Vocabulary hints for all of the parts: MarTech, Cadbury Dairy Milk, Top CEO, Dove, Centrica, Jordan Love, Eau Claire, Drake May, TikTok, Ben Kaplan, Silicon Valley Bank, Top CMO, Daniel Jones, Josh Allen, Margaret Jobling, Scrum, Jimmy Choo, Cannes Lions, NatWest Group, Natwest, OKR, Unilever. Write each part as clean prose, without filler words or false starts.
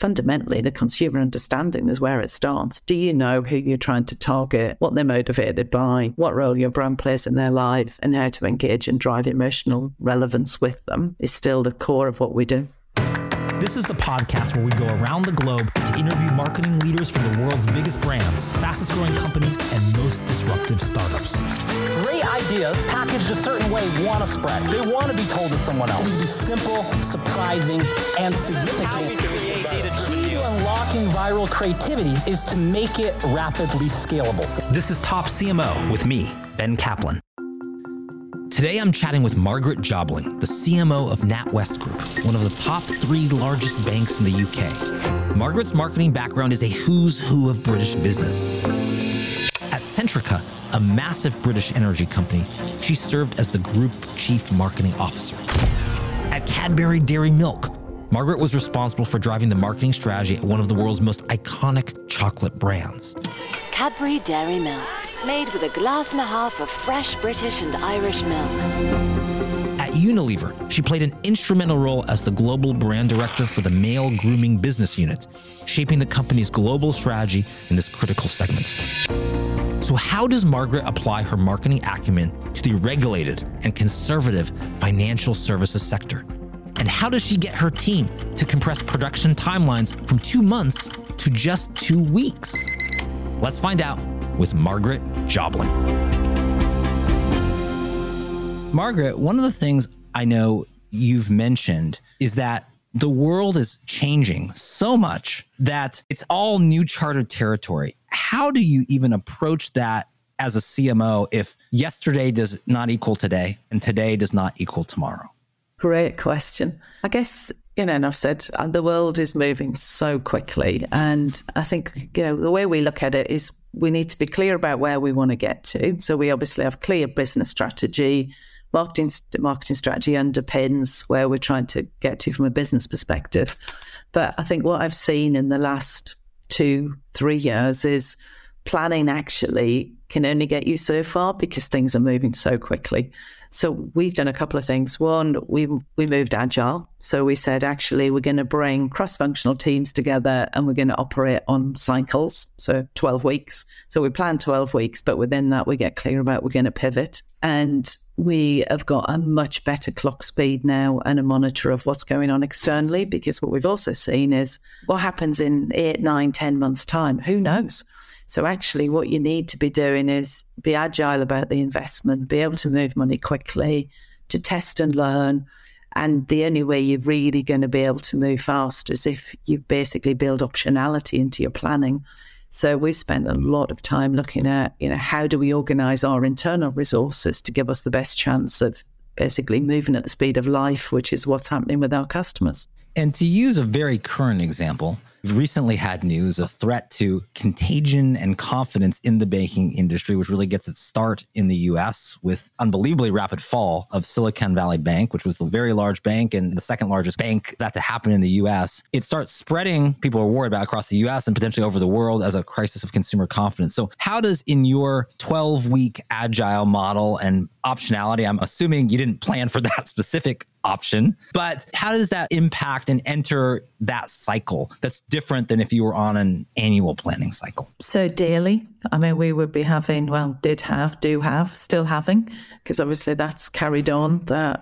fundamentally, the consumer understanding is where it starts. Do you know who you're trying to target, what they're motivated by, what role your brand plays in their life, and how to engage and drive emotional relevance with them is still the core of what we do. This is the podcast where we go around the globe to interview marketing leaders from the world's biggest brands, fastest growing companies, and most disruptive startups. Great ideas packaged a certain way want to spread. They want to be told to someone else. This is simple, surprising, and significant. The key to unlocking viral creativity is to make it rapidly scalable. This is Top CMO with me, Ben Kaplan. Today, I'm chatting with Margaret Jobling, the CMO of NatWest Group, one of the top 3 largest banks in the UK. Margaret's marketing background is a who's who of British business. At Centrica, a massive British energy company, she served as the group chief marketing officer. At Cadbury Dairy Milk, Margaret was responsible for driving the marketing strategy at one of the world's most iconic chocolate brands. Cadbury Dairy Milk. Made with a glass and a half of fresh British and Irish milk. At Unilever, she played an instrumental role as the global brand director for the male grooming business unit, shaping the company's global strategy in this critical segment. So how does Margaret apply her marketing acumen to the regulated and conservative financial services sector? And how does she get her team to compress production timelines from 2 months to just 2 weeks? Let's find out with Margaret Jobling. Margaret, one of the things I know you've mentioned is that the world is changing so much that it's all new charted territory. How do you even approach that as a CMO if yesterday does not equal today and today does not equal tomorrow? Great question. I guess, and I've said the world is moving so quickly. And I think, the way we look at it is we need to be clear about where we want to get to. So we obviously have clear business strategy. Marketing strategy underpins where we're trying to get to from a business perspective. But I think what I've seen in the last 2-3 years is planning actually can only get you so far because things are moving so quickly. So we've done a couple of things. One, we moved agile. So we said, actually, we're going to bring cross-functional teams together and we're going to operate on cycles, so 12 weeks. So we plan 12 weeks, but within that, we get clear about we're going to pivot. And we have got a much better clock speed now and a monitor of what's going on externally, because what we've also seen is what happens in 8, 9, 10 months' time. Who knows? So actually what you need to be doing is be agile about the investment, be able to move money quickly, to test and learn. And the only way you're really going to be able to move fast is if you basically build optionality into your planning. So we've spent a lot of time looking at, how do we organise our internal resources to give us the best chance of basically moving at the speed of life, which is what's happening with our customers. And to use a very current example, we've recently had news, a threat to contagion and confidence in the banking industry, which really gets its start in the US with unbelievably rapid fall of Silicon Valley Bank, which was the very large bank and the second largest bank that to happen in the US. It starts spreading, people are worried about across the US and potentially over the world as a crisis of consumer confidence. So how does in your 12-week agile model and optionality, I'm assuming you didn't plan for that specific option, but how does that impact and enter that cycle that's different than if you were on an annual planning cycle? So daily, we would be having, still having, because obviously that's carried on, the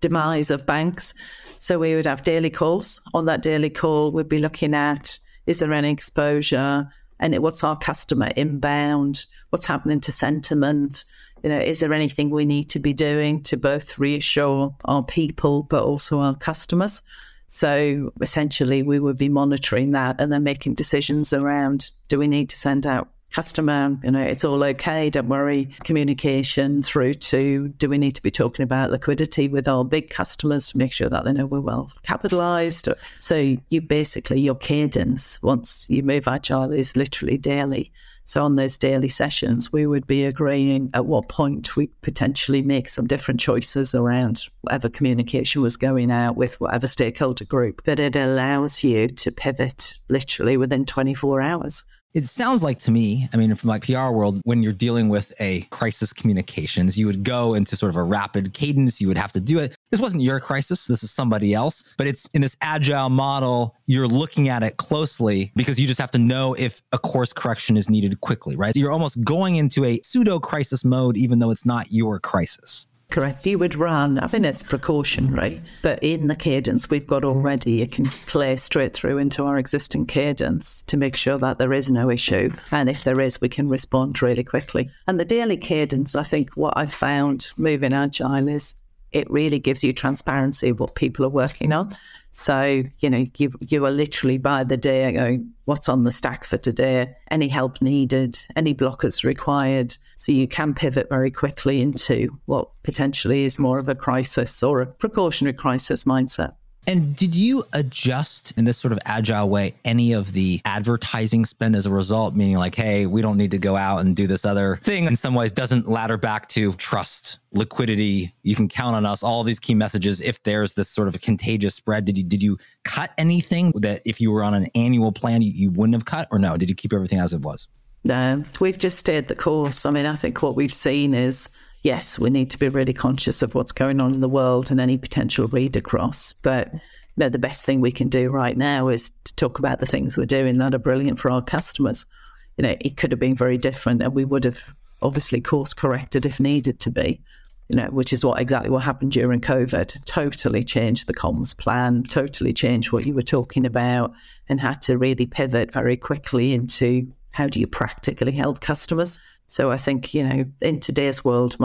demise of banks. So we would have daily calls. On that daily call, we'd be looking at, is there any exposure? And what's our customer inbound? What's happening to sentiment? Is there anything we need to be doing to both reassure our people, but also our customers? So essentially, we would be monitoring that and then making decisions around, do we need to send out customer, it's all okay, don't worry, communication through to, do we need to be talking about liquidity with our big customers to make sure that they know we're well capitalized? So your cadence, once you move agile, is literally daily. So on those daily sessions, we would be agreeing at what point we potentially make some different choices around whatever communication was going out with whatever stakeholder group. But it allows you to pivot literally within 24 hours. It sounds like to me, I mean, from like PR world, when you're dealing with a crisis communications, you would go into sort of a rapid cadence. You would have to do it. This wasn't your crisis. This is somebody else. But it's in this agile model, you're looking at it closely because you just have to know if a course correction is needed quickly, right? So you're almost going into a pseudo crisis mode, even though it's not your crisis. Correct. You would run, I mean, it's precautionary, but in the cadence we've got already, you can play straight through into our existing cadence to make sure that there is no issue. And if there is, we can respond really quickly. And the daily cadence, I think what I've found moving agile is it really gives you transparency of what people are working on. So, you know, you are literally by the day going, what's on the stack for today? Any help needed? Any blockers required? So you can pivot very quickly into what potentially is more of a crisis or a precautionary crisis mindset. And did you adjust in this sort of agile way any of the advertising spend as a result, meaning like, hey, we don't need to go out and do this other thing? In some ways, doesn't ladder back to trust, liquidity. You can count on us, all these key messages. If there's this sort of a contagious spread, did you cut anything that if you were on an annual plan, you wouldn't have cut? Or no, did you keep everything as it was? No, we've just stayed the course. I mean, I think what we've seen is, yes, we need to be really conscious of what's going on in the world and any potential read across. But you know, the best thing we can do right now is to talk about the things we're doing that are brilliant for our customers. You know, it could have been very different and we would have obviously course corrected if needed to be, you know, which is exactly what happened during COVID. Totally changed the comms plan, totally changed what you were talking about and had to really pivot very quickly into how do you practically help customers. So I think, you know, in today's world,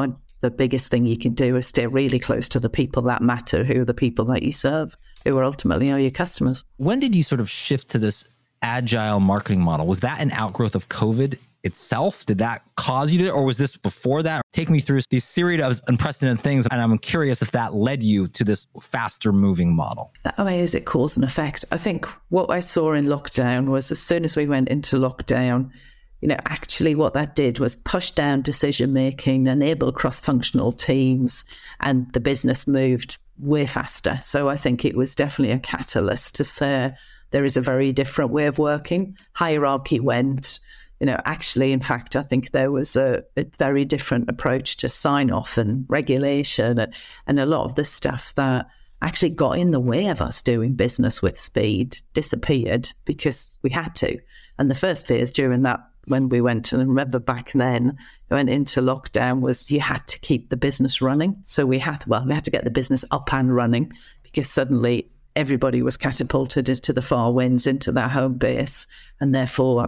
the biggest thing you can do is stay really close to the people that matter, who are the people that you serve, who are ultimately are your customers. When did you sort of shift to this agile marketing model? Was that an outgrowth of COVID itself? Did that cause you to, or was this before that? Take me through these series of unprecedented things. And I'm curious if that led you to this faster moving model. I mean, is it cause and effect? I think what I saw in lockdown was as soon as we went into lockdown, you know, actually what that did was push down decision-making, enable cross-functional teams, and the business moved way faster. So I think it was definitely a catalyst to say there is a very different way of working. Hierarchy went, you know, actually, in fact, I think there was a very different approach to sign-off and regulation and a lot of the stuff that actually got in the way of us doing business with speed disappeared because we had to. And the first phase during that, when we went to, and remember back then, went into lockdown, was you had to keep the business running. So we had to get the business up and running because suddenly everybody was catapulted into the far winds, into their home base. And therefore,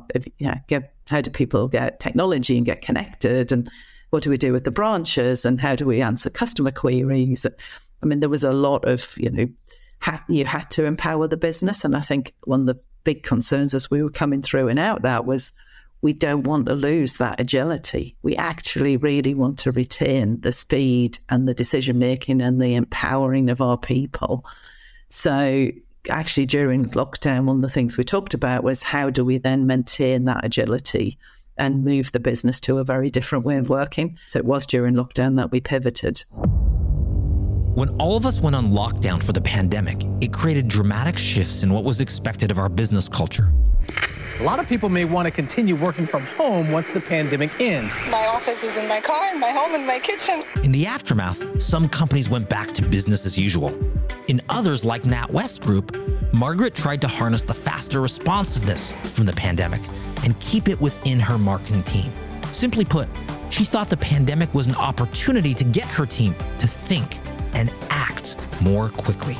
how do people get technology and get connected? And what do we do with the branches? And how do we answer customer queries? I mean, there was a lot of, you know, you had to empower the business. And I think one of the big concerns as we were coming through and out that was, we don't want to lose that agility. We actually really want to retain the speed and the decision-making and the empowering of our people. So actually during lockdown, one of the things we talked about was how do we then maintain that agility and move the business to a very different way of working. So it was during lockdown that we pivoted. When all of us went on lockdown for the pandemic, it created dramatic shifts in what was expected of our business culture. A lot of people may want to continue working from home once the pandemic ends. My office is in my car, in my home, in my kitchen. In the aftermath, some companies went back to business as usual. In others, like NatWest Group, Margaret tried to harness the faster responsiveness from the pandemic and keep it within her marketing team. Simply put, she thought the pandemic was an opportunity to get her team to think and act more quickly.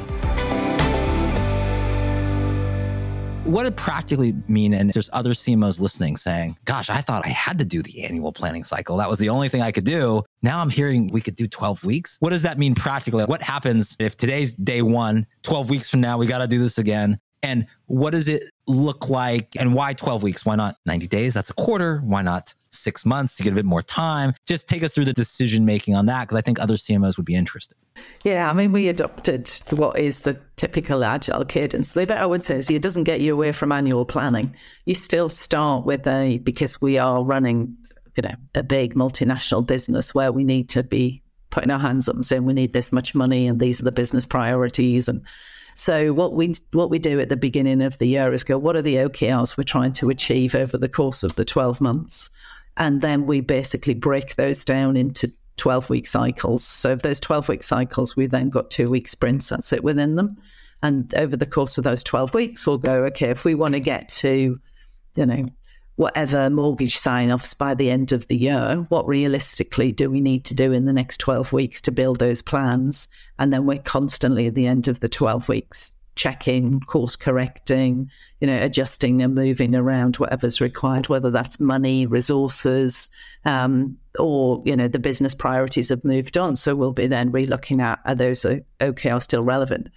What did practically mean? And there's other CMOs listening saying, gosh, I thought I had to do the annual planning cycle. That was the only thing I could do. Now I'm hearing we could do 12 weeks. What does that mean practically? What happens if today's day one, 12 weeks from now, we got to do this again? And what does it look like? And why 12 weeks? Why not 90 days? That's a quarter. Why not 6 months to get a bit more time? Just take us through the decision-making on that, because I think other CMOs would be interested. Yeah, I mean, we adopted what is the typical agile cadence. The bit I would say is it doesn't get you away from annual planning. You still start with because we are running, you know, a big multinational business where we need to be putting our hands up and saying we need this much money and these are the business priorities. And So what we do at the beginning of the year is go, what are the OKRs we're trying to achieve over the course of the 12 months? And then we basically break those down into 12-week cycles. So of those 12-week cycles, we then got 2-week sprints that sit within them. And over the course of those 12 weeks, we'll go, okay, if we want to get to, you know, whatever mortgage sign-offs by the end of the year, what realistically do we need to do in the next 12 weeks to build those plans? And then we're constantly at the end of the 12 weeks checking, course correcting, you know, adjusting and moving around whatever's required, whether that's money, resources, or, you know, the business priorities have moved on. So we'll be then relooking at, are those OKRs still relevant?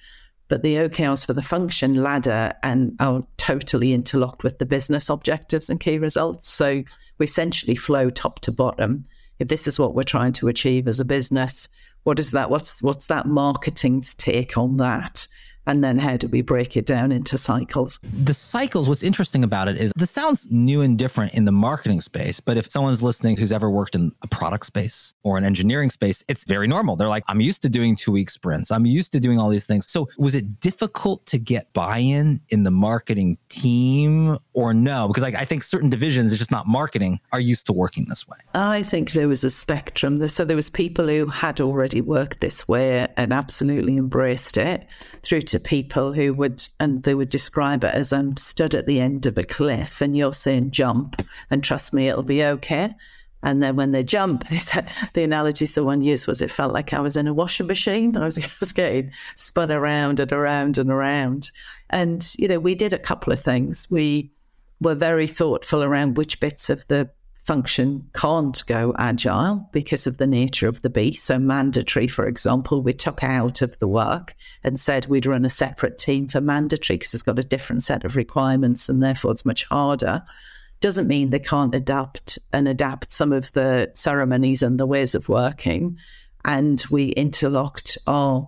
But the OKRs for the function ladder and are totally interlocked with the business objectives and key results. So we essentially flow top to bottom. If this is what we're trying to achieve as a business, what is that? What's that marketing's take on that? And then how do we break it down into cycles? The cycles, what's interesting about it is this sounds new and different in the marketing space, but if someone's listening who's ever worked in a product space or an engineering space, it's very normal. They're like, I'm used to doing 2-week sprints. I'm used to doing all these things. So was it difficult to get buy-in in the marketing team or no? Because I think certain divisions, it's just not marketing, are used to working this way. I think there was a spectrum. So there was people who had already worked this way and absolutely embraced it through to people who would, and they would describe it as, I'm stood at the end of a cliff and you're saying jump and trust me, it'll be okay. And then when they jump, they said, the analogy someone used was it felt like I was in a washing machine. I was getting spun around and around and around. And, you know, we did a couple of things. We were very thoughtful around which bits of the function can't go agile because of the nature of the beast. So mandatory, for example, we took out of the work and said we'd run a separate team for mandatory because it's got a different set of requirements and therefore it's much harder. Doesn't mean they can't adapt some of the ceremonies and the ways of working. And we interlocked our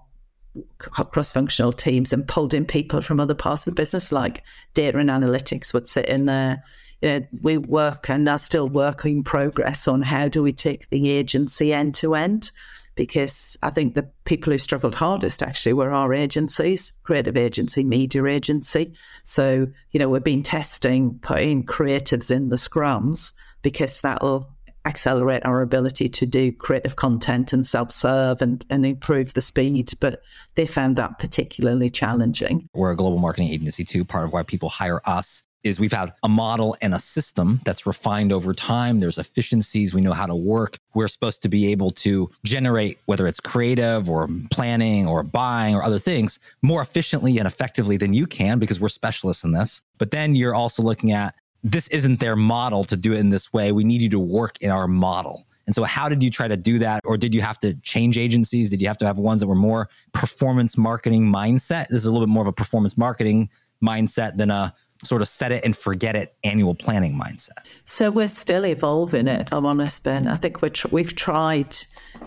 cross-functional teams and pulled in people from other parts of the business, like data and analytics would sit in there. You know, we work and are still working in progress on how do we take the agency end to end, because I think the people who struggled hardest actually were our agencies, creative agency, media agency. So, you know, we've been testing putting creatives in the scrums because that'll accelerate our ability to do creative content and self-serve and improve the speed. But they found that particularly challenging. We're a global marketing agency too. Part of why people hire us is we've had a model and a system that's refined over time. There's efficiencies. We know how to work. We're supposed to be able to generate, whether it's creative or planning or buying or other things, more efficiently and effectively than you can because we're specialists in this. But then you're also looking at, this isn't their model to do it in this way. We need you to work in our model. And so how did you try to do that? Or did you have to change agencies? Did you have to have ones that were more performance marketing mindset? This is a little bit more of a performance marketing mindset than a sort of set it and forget it annual planning mindset. So we're still evolving it, I'm honest, Ben. I think we've tried.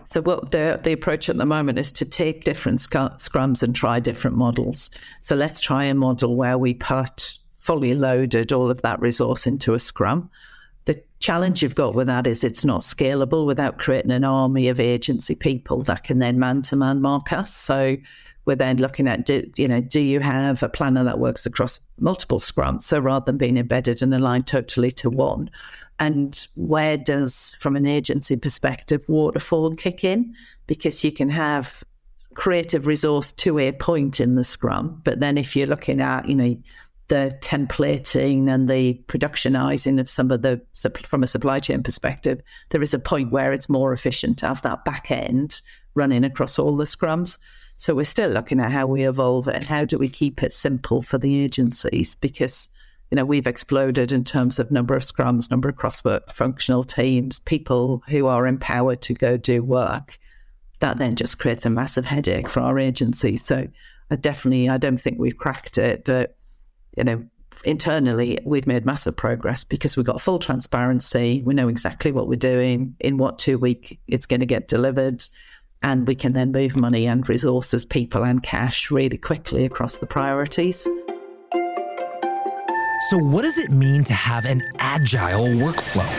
So what the approach at the moment is to take different scrums and try different models. So let's try a model where we put fully loaded all of that resource into a scrum. The challenge you've got with that is it's not scalable without creating an army of agency people that can then man-to-man mark us. So we're then looking at, do you have a planner that works across multiple scrums? So rather than being embedded and aligned totally to one. And where does, from an agency perspective, waterfall kick in? Because you can have creative resource to a point in the scrum. But then if you're looking at, you know, the templating and the productionizing of some of the, from a supply chain perspective, there is a point where it's more efficient to have that back end running across all the scrums. So we're still looking at how we evolve it and how do we keep it simple for the agencies, because, you know, we've exploded in terms of number of scrums, number of crosswork functional teams, people who are empowered to go do work. That then just creates a massive headache for our agency. So I don't think we've cracked it, but, you know, internally we've made massive progress because we've got full transparency. We know exactly what we're doing, in what 2-week it's going to get delivered. And we can then move money and resources, people and cash really quickly across the priorities. So what does it mean to have an agile workflow?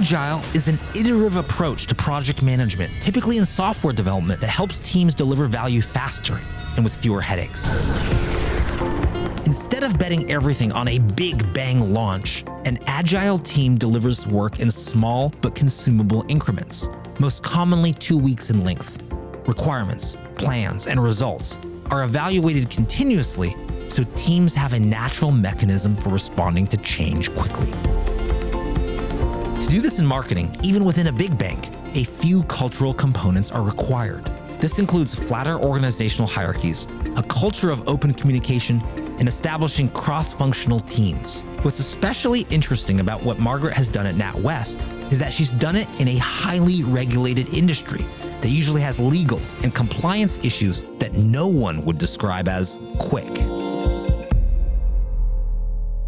Agile is an iterative approach to project management, typically in software development, that helps teams deliver value faster and with fewer headaches. Instead of betting everything on a big bang launch, an agile team delivers work in small but consumable increments, most commonly 2 weeks in length. Requirements, plans, and results are evaluated continuously, so teams have a natural mechanism for responding to change quickly. To do this in marketing, even within a big bank, a few cultural components are required. This includes flatter organizational hierarchies, a culture of open communication, and establishing cross-functional teams. What's especially interesting about what Margaret has done at NatWest is that she's done it in a highly regulated industry that usually has legal and compliance issues that no one would describe as quick.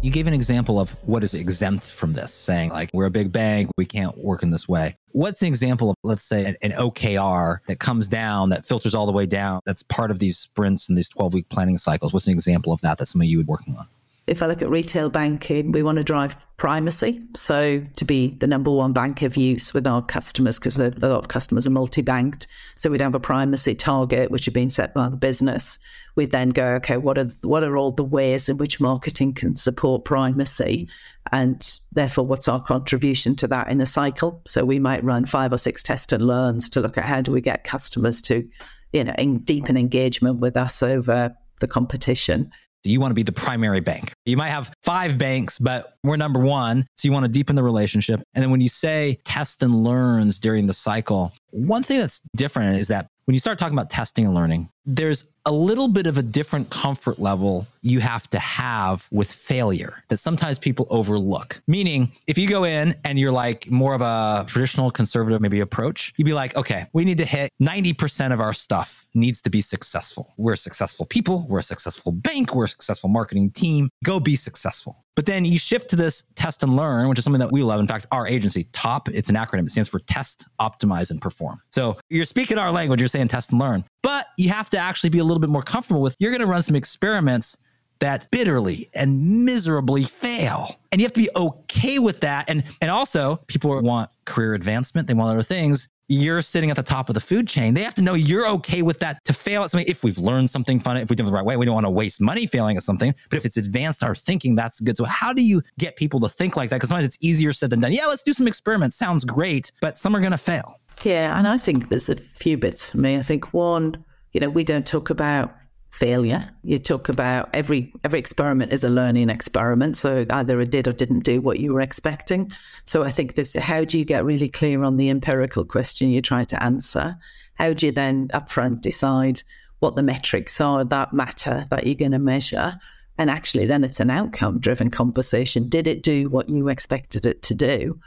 You gave an example of what is exempt from this, saying like, we're a big bank, we can't work in this way. What's an example of, let's say, an OKR that comes down, that filters all the way down, that's part of these sprints and these 12-week planning cycles? What's an example of that something you were working on? If I look at retail banking, we want to drive primacy. So to be the number one bank of use with our customers, because a lot of customers are multi-banked. So we'd have a primacy target, which had been set by the business. We'd then go, okay, what are all the ways in which marketing can support primacy? And therefore, what's our contribution to that in a cycle? So we might run 5 or 6 test and learns to look at how do we get customers to, deepen engagement with us over the competition. You want to be the primary bank. You might have 5 banks, but we're number one. So you want to deepen the relationship. And then when you say test and learns during the cycle, one thing that's different is that when you start talking about testing and learning, there's a little bit of a different comfort level you have to have with failure that sometimes people overlook. Meaning, if you go in and you're like more of a traditional conservative maybe approach, you'd be like, okay, we need to hit 90% of our stuff needs to be successful. We're successful people. We're a successful bank. We're a successful marketing team. Go be successful. But then you shift to this test and learn, which is something that we love. In fact, our agency, TOP, it's an acronym. It stands for Test, Optimize, and Perform. So you're speaking our language. You're saying test and learn. But you have to actually be a little bit more comfortable with, you're going to run some experiments that bitterly and miserably fail. And you have to be okay with that. And also, people want career advancement. They want other things. You're sitting at the top of the food chain. They have to know you're okay with that, to fail at something. If we've learned something fun, if we do it the right way, we don't want to waste money failing at something. But if it's advanced our thinking, that's good. So how do you get people to think like that? Because sometimes it's easier said than done. Yeah, let's do some experiments. Sounds great, but some are going to fail. Yeah, and I think there's a few bits for me. I think one, we don't talk about failure. You talk about every experiment is a learning experiment. So either it did or didn't do what you were expecting. So I think this, how do you get really clear on the empirical question you're trying to answer? How do you then upfront decide what the metrics are that matter, that you're going to measure? And actually then it's an outcome-driven conversation. Did it do what you expected it to do?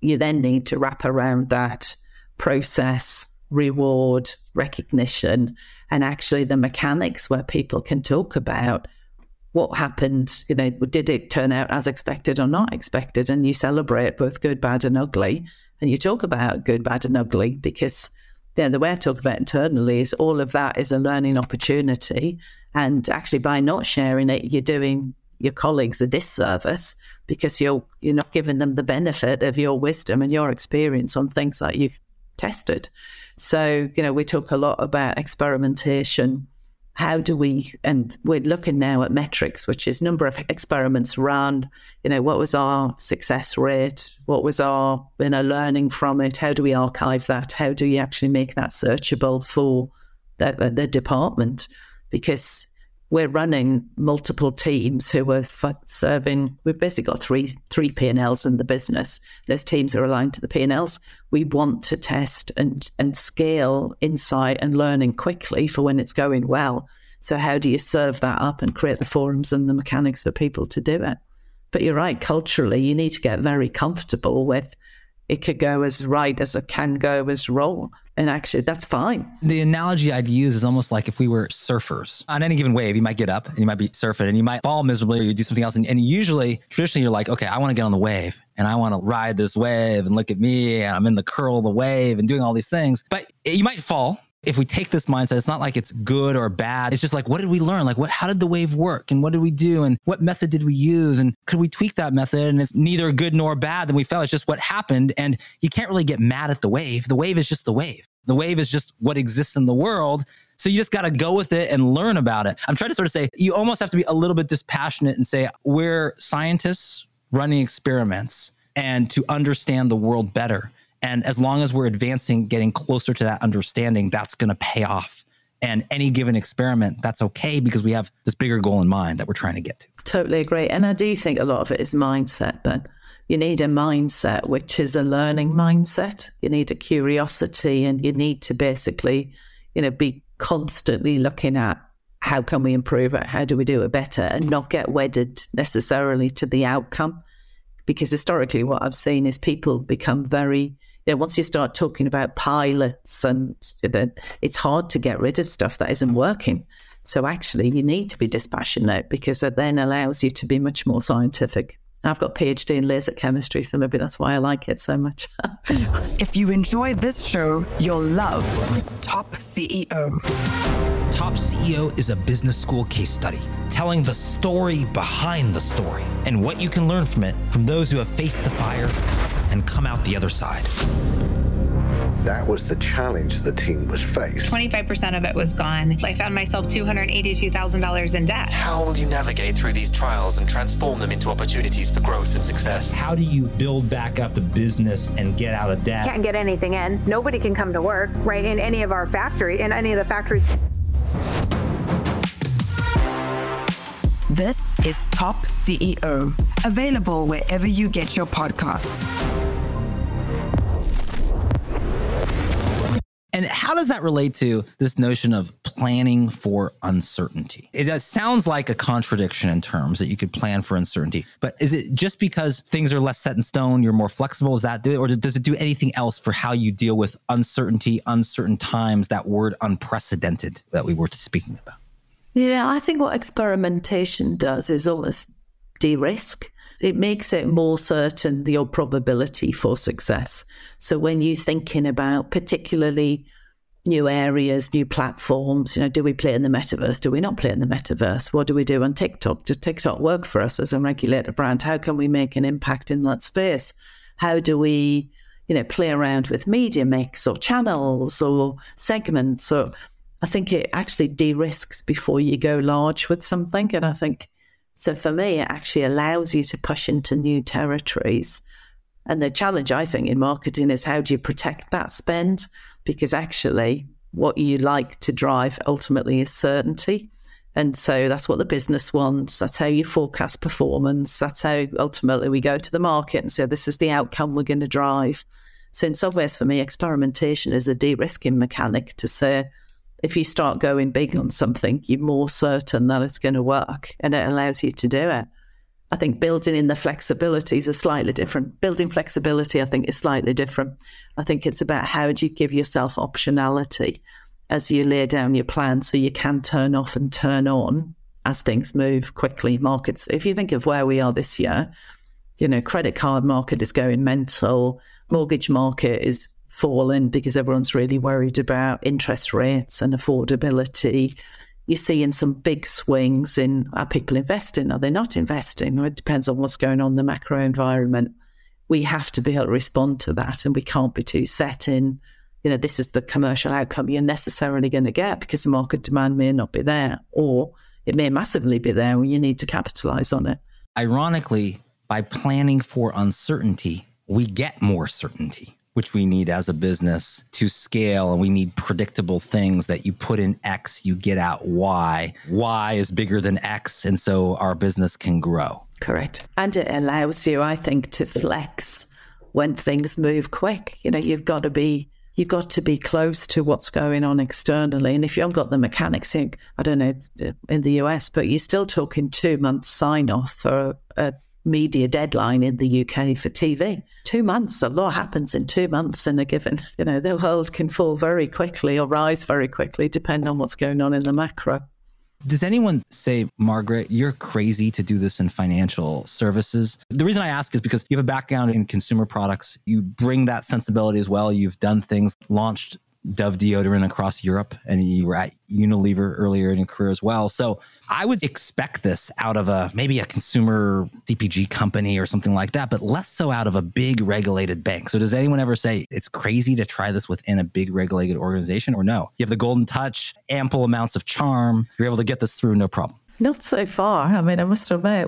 You then need to wrap around that process, reward, recognition, and actually the mechanics where people can talk about what happened, did it turn out as expected or not expected? And you celebrate both good, bad, and ugly. And you talk about good, bad, and ugly because the way I talk about it internally is all of that is a learning opportunity. And actually by not sharing it, you're doing your colleagues a disservice because you're not giving them the benefit of your wisdom and your experience on things that you've tested. So, we talk a lot about experimentation. How do we, and we're looking now at metrics, which is number of experiments run, what was our success rate? What was our, learning from it? How do we archive that? How do you actually make that searchable for the department? Because we're running multiple teams who are serving. We've basically got three P&Ls in the business. Those teams are aligned to the P&Ls. We want to test and scale insight and learning quickly for when it's going well. So how do you serve that up and create the forums and the mechanics for people to do it? But you're right, culturally, you need to get very comfortable with it could go as right as it can go as wrong. And actually, that's fine. The analogy I'd use is almost like if we were surfers. On any given wave, you might get up and you might be surfing and you might fall miserably or you do something else. And usually, traditionally, you're like, okay, I want to get on the wave and I want to ride this wave and look at me and I'm in the curl of the wave and doing all these things. But you might fall. if we take this mindset, it's not like it's good or bad. It's just like, what did we learn? Like, how did the wave work? And what did we do? And what method did we use? And could we tweak that method? And it's neither good nor bad than we felt. It's just what happened. And you can't really get mad at the wave. The wave is just the wave. The wave is just what exists in the world. So you just got to go with it and learn about it. I'm trying to sort of say, you almost have to be a little bit dispassionate and say, we're scientists running experiments and to understand the world better. And as long as we're advancing, getting closer to that understanding, that's going to pay off. And any given experiment, that's okay because we have this bigger goal in mind that we're trying to get to. Totally agree. And I do think a lot of it is mindset, but you need a mindset, which is a learning mindset. You need a curiosity and you need to basically, be constantly looking at how can we improve it? How do we do it better? And not get wedded necessarily to the outcome. Because historically what I've seen is people become very, once you start talking about pilots and it's hard to get rid of stuff that isn't working. So actually you need to be dispassionate because that then allows you to be much more scientific. I've got a PhD in laser chemistry, so maybe that's why I like it so much. If you enjoy this show, you'll love Top CEO. Top CEO is a business school case study telling the story behind the story and what you can learn from it from those who have faced the fire and come out the other side. That was the challenge the team was faced. 25% of it was gone. I found myself $282,000 in debt. How will you navigate through these trials and transform them into opportunities for growth and success? How do you build back up the business and get out of debt? Can't get anything in. Nobody can come to work, right, in any of our factory, in any of the factories. This is Top CEO, available wherever you get your podcasts. And how does that relate to this notion of planning for uncertainty? It sounds like a contradiction in terms that you could plan for uncertainty, but is it just because things are less set in stone, you're more flexible? Is that do it? Or does it do anything else for how you deal with uncertainty, uncertain times, that word unprecedented that we were speaking about? Yeah, I think what experimentation does is almost de-risk. It makes it more certain your probability for success. So when you're thinking about particularly new areas, new platforms, do we play in the metaverse? Do we not play in the metaverse? What do we do on TikTok? Does TikTok work for us as a regulated brand? How can we make an impact in that space? How do we, play around with media mix or channels or segments? So I think it actually de-risks before you go large with something. And I think so for me, it actually allows you to push into new territories. And the challenge, I think, in marketing is how do you protect that spend? Because actually what you like to drive ultimately is certainty. And so that's what the business wants. That's how you forecast performance. That's how ultimately we go to the market and say, this is the outcome we're going to drive. So in some ways for me, experimentation is a de-risking mechanic to say, if you start going big on something, you're more certain that it's going to work and it allows you to do it. I think building in the flexibilities are slightly different. Building flexibility, I think, is slightly different. I think it's about how do you give yourself optionality as you lay down your plan so you can turn off and turn on as things move quickly. Markets, if you think of where we are this year, credit card market is going mental, mortgage market is fallen because everyone's really worried about interest rates and affordability. You're seeing some big swings in, are people investing? Are they not investing? It depends on what's going on in the macro environment. We have to be able to respond to that and we can't be too set in, this is the commercial outcome you're necessarily going to get because the market demand may not be there or it may massively be there and you need to capitalize on it. Ironically, by planning for uncertainty, we get more certainty, which we need as a business to scale. And we need predictable things that you put in X, you get out Y. Y is bigger than X. And so our business can grow. Correct. And it allows you, I think, to flex when things move quick. You've got to be close to what's going on externally. And if you haven't got the mechanics in, I don't know, in the US, but you're still talking 2 months sign off for a media deadline in the UK for TV. 2 months, a lot happens in 2 months in a given, the world can fall very quickly or rise very quickly, depending on what's going on in the macro. Does anyone say, Margaret, you're crazy to do this in financial services? The reason I ask is because you have a background in consumer products. You bring that sensibility as well. You've done things, launched Dove deodorant across Europe, and you were at Unilever earlier in your career as well. So I would expect this out of maybe a consumer CPG company or something like that, but less so out of a big regulated bank. So does anyone ever say it's crazy to try this within a big regulated organization, or no? You have the golden touch, ample amounts of charm. You're able to get this through, no problem. Not so far. I mean, I must admit,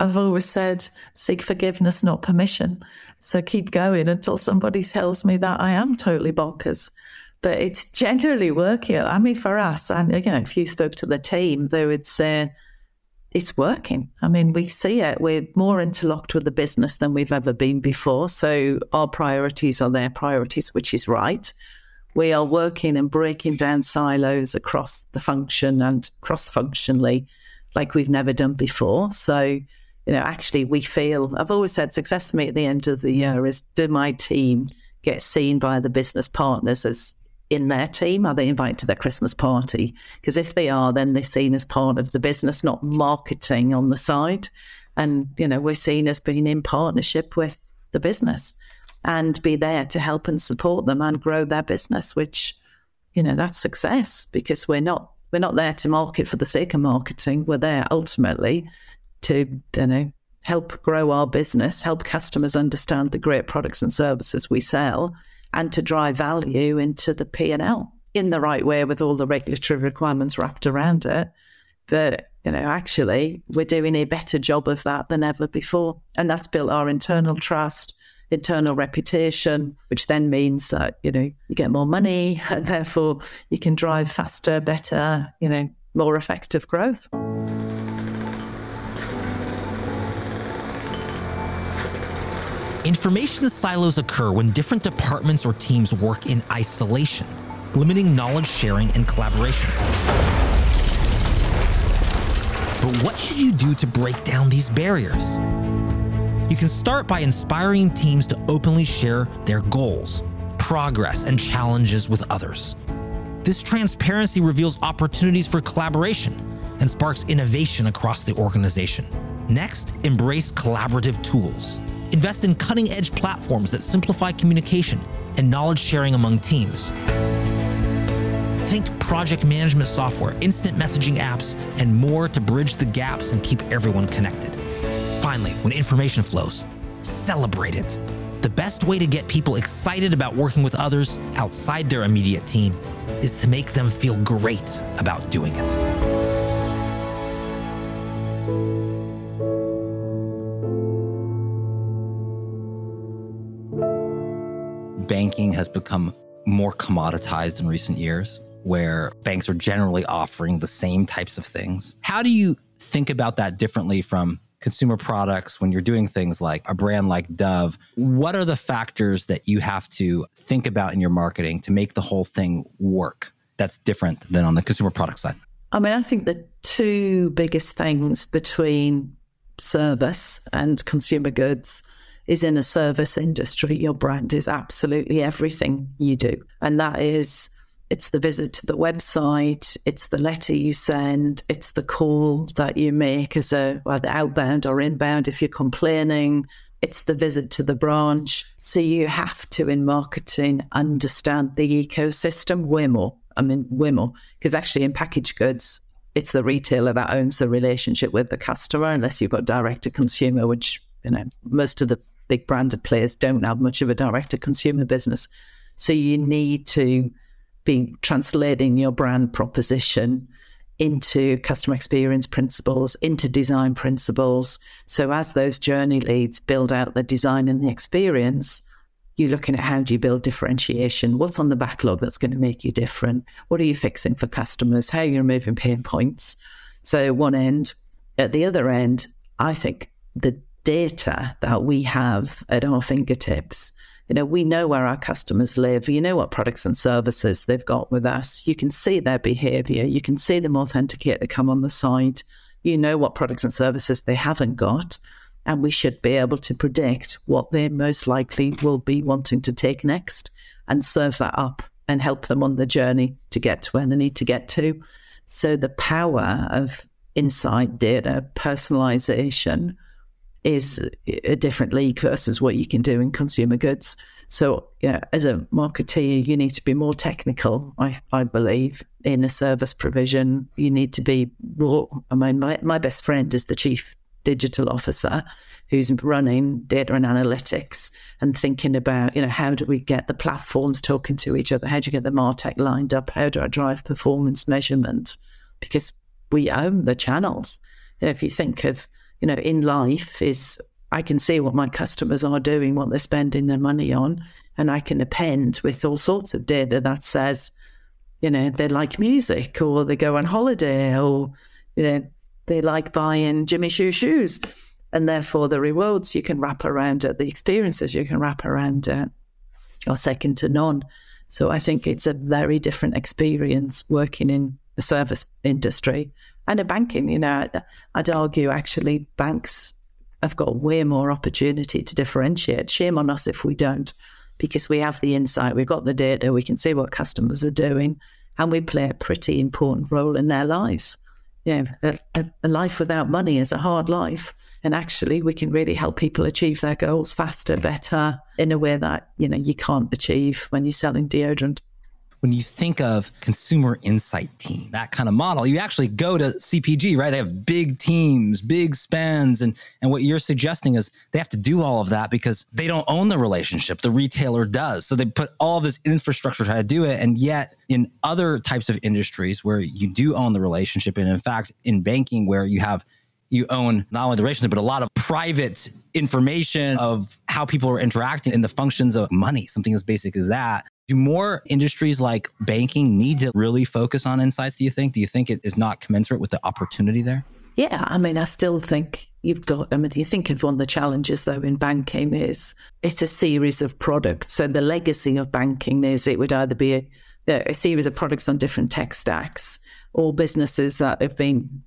I've always said, seek forgiveness, not permission. So keep going until somebody tells me that I am totally bonkers. But it's generally working. I mean, for us, and you know, if you spoke to the team, they would say, it's working. I mean, we see it. We're more interlocked with the business than we've ever been before. So our priorities are their priorities, which is right. We are working and breaking down silos across the function and cross-functionally like we've never done before. So, you know, actually we feel, I've always said success for me at the end of the year is, do my team get seen by the business partners as in their team? Are they invited to their Christmas party? Because if they are, then they're seen as part of the business, not marketing on the side. And, you know, we're seen as being in partnership with the business and be there to help and support them and grow their business, which, you know, that's success, because we're not there to market for the sake of marketing. We're there ultimately to, you know, help grow our business, help customers understand the great products and services we sell, and to drive value into the P&L in the right way with all the regulatory requirements wrapped around it. But, you know, actually, we're doing a better job of that than ever before. And that's built our internal trust, internal reputation, which then means that, you know, you get more money and therefore you can drive faster, better, you know, more effective growth. Information silos occur when different departments or teams work in isolation, limiting knowledge sharing and collaboration. But what should you do to break down these barriers? You can start by inspiring teams to openly share their goals, progress, and challenges with others. This transparency reveals opportunities for collaboration and sparks innovation across the organization. Next, embrace collaborative tools. Invest in cutting-edge platforms that simplify communication and knowledge sharing among teams. Think project management software, instant messaging apps, and more to bridge the gaps and keep everyone connected. Finally, when information flows, celebrate it. The best way to get people excited about working with others outside their immediate team is to make them feel great about doing it. Banking has become more commoditized in recent years, where banks are generally offering the same types of things. How do you think about that differently from consumer products when you're doing things like a brand like Dove? What are the factors that you have to think about in your marketing to make the whole thing work that's different than on the consumer product side? I mean, I think the two biggest things between service and consumer goods is, in a service industry, your brand is absolutely everything you do. And that is, it's the visit to the website, it's the letter you send, it's the call that you make as a outbound or inbound if you're complaining, it's the visit to the branch. So you have to, in marketing, understand the ecosystem way more, because actually in packaged goods, it's the retailer that owns the relationship with the customer, unless you've got direct-to-consumer, which, you know, most of the big branded players don't have much of a direct-to-consumer business. So you need to be translating your brand proposition into customer experience principles, into design principles. So as those journey leads build out the design and the experience, you're looking at, how do you build differentiation? What's on the backlog that's going to make you different? What are you fixing for customers? How are you removing pain points? So one end. At the other end, I think the data that we have at our fingertips, you know, we know where our customers live. You know what products and services they've got with us. You can see their behavior. You can see them authenticate to come on the site. You know what products and services they haven't got. And we should be able to predict what they most likely will be wanting to take next and serve that up and help them on the journey to get to where they need to get to. So the power of insight, data, personalization, is a different league versus what you can do in consumer goods. So, you know, as a marketeer, you need to be more technical, I believe, in a service provision. You need to be raw. I mean, my best friend is the chief digital officer who's running data and analytics and thinking about, you know, how do we get the platforms talking to each other? How do you get the MarTech lined up? How do I drive performance measurement? Because we own the channels. You know, if you think of, you know, in life is I can see what my customers are doing, what they're spending their money on, and I can append with all sorts of data that says, you know, they like music or they go on holiday or, you know, they like buying Jimmy Choo shoes, and therefore the rewards you can wrap around it, the experiences you can wrap around it are second to none. So I think it's a very different experience working in the service industry and a banking. You know, I'd argue actually banks have got way more opportunity to differentiate. Shame on us if we don't, because we have the insight, we've got the data, we can see what customers are doing, and we play a pretty important role in their lives. Yeah, a life without money is a hard life, and actually we can really help people achieve their goals faster, better, in a way that, you know, you can't achieve when you're selling deodorant. When you think of consumer insight team, that kind of model, you actually go to CPG, right? They have big teams, big spends. And what you're suggesting is they have to do all of that because they don't own the relationship. The retailer does. So they put all this infrastructure to try to do it. And yet in other types of industries where you do own the relationship, and in fact, in banking where you own not only the relationship, but a lot of private information of how people are interacting in the functions of money, something as basic as that. Do more industries like banking need to really focus on insights, do you think? Do you think it is not commensurate with the opportunity there? Yeah, I mean, I still think you think of one of the challenges though in banking is it's a series of products. So the legacy of banking is it would either be a series of products on different tech stacks or businesses that have been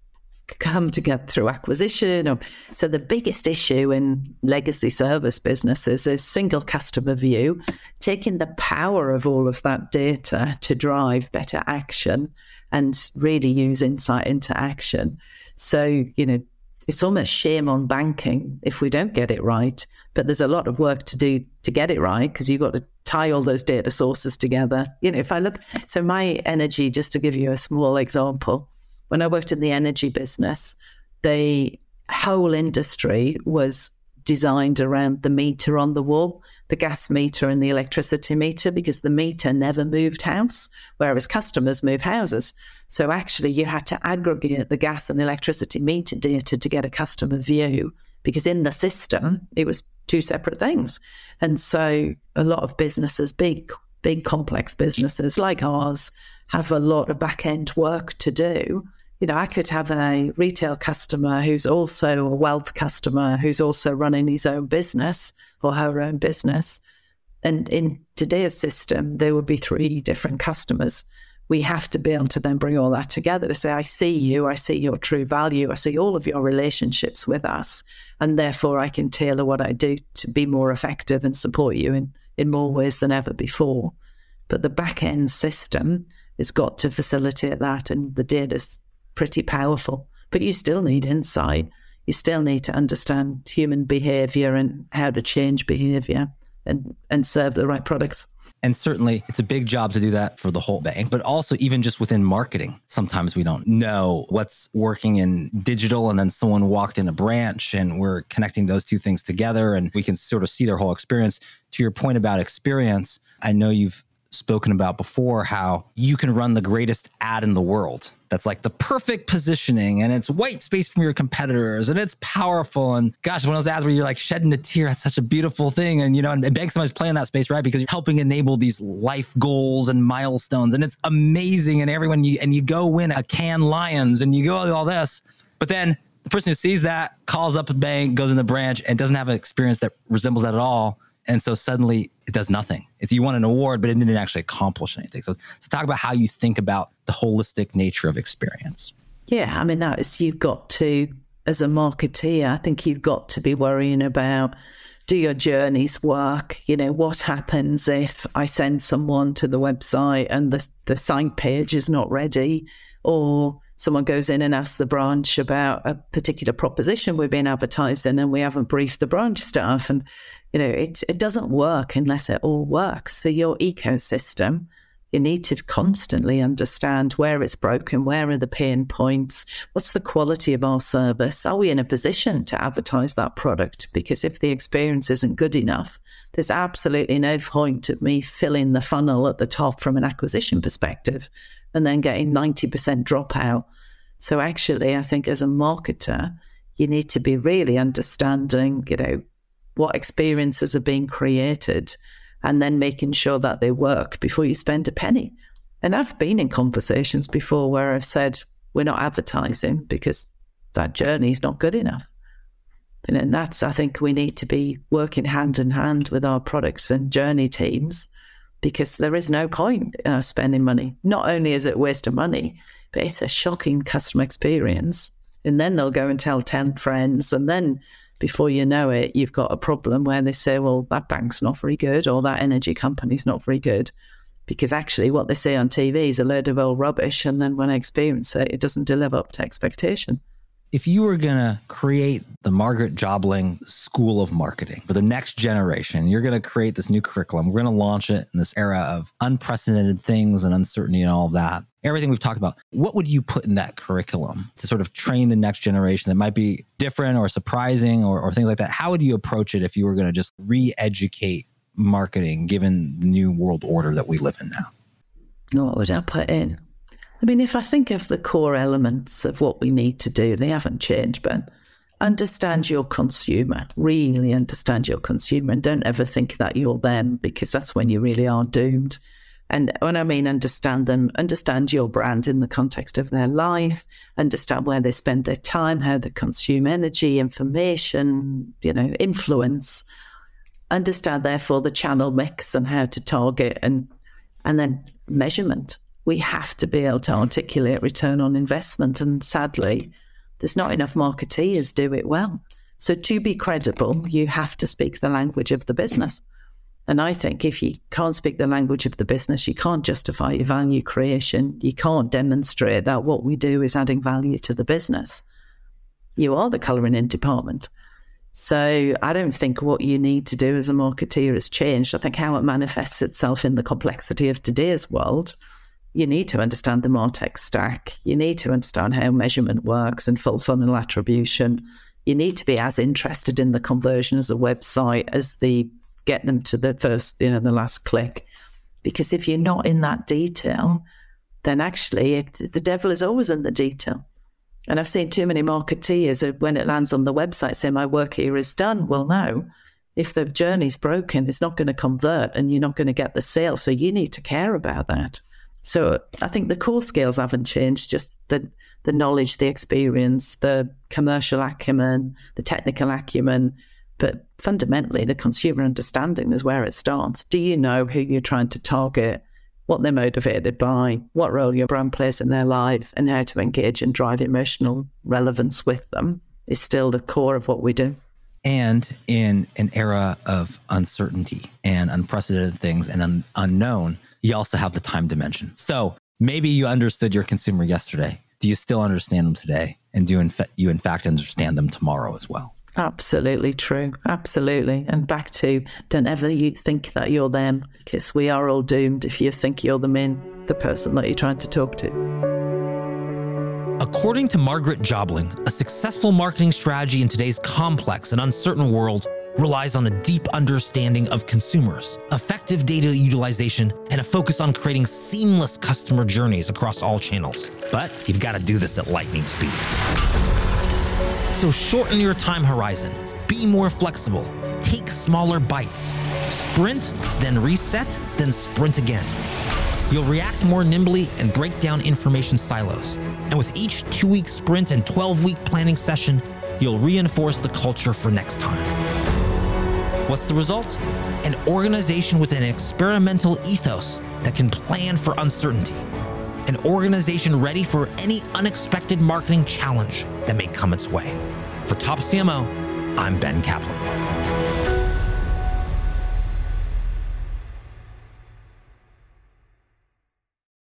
come together through acquisition. Or, so the biggest issue in legacy service businesses is single customer view, taking the power of all of that data to drive better action and really use insight into action. So, you know, it's almost shame on banking if we don't get it right, but there's a lot of work to do to get it right because you've got to tie all those data sources together. You know, if I look, so my energy, just to give you a small example, when I worked in the energy business, the whole industry was designed around the meter on the wall, the gas meter and the electricity meter, because the meter never moved house, whereas customers move houses. So actually you had to aggregate the gas and electricity meter data to get a customer view, because in the system, it was two separate things. And so a lot of businesses, big complex businesses like ours, have a lot of back-end work to do. You know, I could have a retail customer who's also a wealth customer who's also running his own business or her own business. And in today's system, there would be three different customers. We have to be able to then bring all that together to say, I see you, I see your true value, I see all of your relationships with us, and therefore I can tailor what I do to be more effective and support you in more ways than ever before. But the back-end system has got to facilitate that, and the data's pretty powerful, but you still need insight. You still need to understand human behavior and how to change behavior and serve the right products. And certainly it's a big job to do that for the whole bank, but also even just within marketing. Sometimes we don't know what's working in digital, and then someone walked in a branch and we're connecting those two things together and we can sort of see their whole experience. To your point about experience, I know you've spoken about before how you can run the greatest ad in the world. That's like the perfect positioning and it's white space from your competitors and it's powerful. And gosh, one of those ads where you're like shedding a tear, that's such a beautiful thing. And, you know, and banks sometimes play in that space, right? Because you're helping enable these life goals and milestones and it's amazing. And everyone, you go win a Cannes Lions and you go all this, but then the person who sees that calls up a bank, goes in the branch and doesn't have an experience that resembles that at all. And so suddenly it does nothing. It's you won an award, but it didn't actually accomplish anything. So talk about how you think about the holistic nature of experience. Yeah, I mean, that is, you've got to, as a marketeer, I think you've got to be worrying about, do your journeys work? You know, what happens if I send someone to the website and the site page is not ready? Or someone goes in and asks the branch about a particular proposition we're being advertised in and we haven't briefed the branch staff. And, you know, it doesn't work unless it all works. So your ecosystem, you need to constantly understand where it's broken, where are the pain points, what's the quality of our service, are we in a position to advertise that product? Because if the experience isn't good enough, there's absolutely no point of me filling the funnel at the top from an acquisition perspective and then getting 90% dropout. So actually, I think as a marketer, you need to be really understanding, you know, what experiences are being created and then making sure that they work before you spend a penny. And I've been in conversations before where I've said, we're not advertising because that journey is not good enough. And that's, I think we need to be working hand in hand with our products and journey teams, because there is no point in us spending money. Not only is it a waste of money, but it's a shocking customer experience. And then they'll go and tell 10 friends, and then before you know it, you've got a problem where they say, well, that bank's not very good or that energy company's not very good, because actually what they say on TV is a load of old rubbish. And then when I experience it, it doesn't deliver up to expectation. If you were going to create the Margaret Jobling School of Marketing for the next generation, you're going to create this new curriculum. We're going to launch it in this era of unprecedented things and uncertainty and all of that. Everything we've talked about, what would you put in that curriculum to sort of train the next generation that might be different or surprising or things like that? How would you approach it if you were going to just re-educate marketing given the new world order that we live in now? What would I put in? I mean, if I think of the core elements of what we need to do, they haven't changed, but understand your consumer, really understand your consumer, and don't ever think that you're them, because that's when you really are doomed. And when I mean understand them, understand your brand in the context of their life, understand where they spend their time, how they consume energy, information, you know, influence. Understand, therefore, the channel mix and how to target, and then measurement. We have to be able to articulate return on investment. And sadly, there's not enough marketeers do it well. So to be credible, you have to speak the language of the business. And I think if you can't speak the language of the business, you can't justify your value creation. You can't demonstrate that what we do is adding value to the business. You are the colouring in department. So I don't think what you need to do as a marketeer has changed. I think how it manifests itself in the complexity of today's world, you need to understand the MarTech stack. You need to understand how measurement works and full funnel attribution. You need to be as interested in the conversion as a website as the get them to the first, you know, the last click. Because if you're not in that detail, then actually the devil is always in the detail. And I've seen too many marketeers when it lands on the website say, my work here is done. Well, no, if the journey's broken, it's not going to convert and you're not going to get the sale. So you need to care about that. So I think the core skills haven't changed, just the knowledge, the experience, the commercial acumen, the technical acumen. But fundamentally, the consumer understanding is where it starts. Do you know who you're trying to target, what they're motivated by, what role your brand plays in their life, and how to engage and drive emotional relevance with them is still the core of what we do. And in an era of uncertainty and unprecedented things and unknown, you also have the time dimension. So maybe you understood your consumer yesterday. Do you still understand them today? And do you in fact understand them tomorrow as well? Absolutely true. Absolutely. And back to, don't ever you think that you're them, because we are all doomed if you think you're the person that you're trying to talk to. According to Margaret Jobling, a successful marketing strategy in today's complex and uncertain world relies on a deep understanding of consumers, effective data utilization, and a focus on creating seamless customer journeys across all channels. But you've got to do this at lightning speed. So shorten your time horizon, be more flexible, take smaller bites, sprint, then reset, then sprint again. You'll react more nimbly and break down information silos. And with each 2-week sprint and 12-week planning session, you'll reinforce the culture for next time. What's the result? An organization with an experimental ethos that can plan for uncertainty. An organization ready for any unexpected marketing challenge that may come its way. For Top CMO, I'm Ben Kaplan.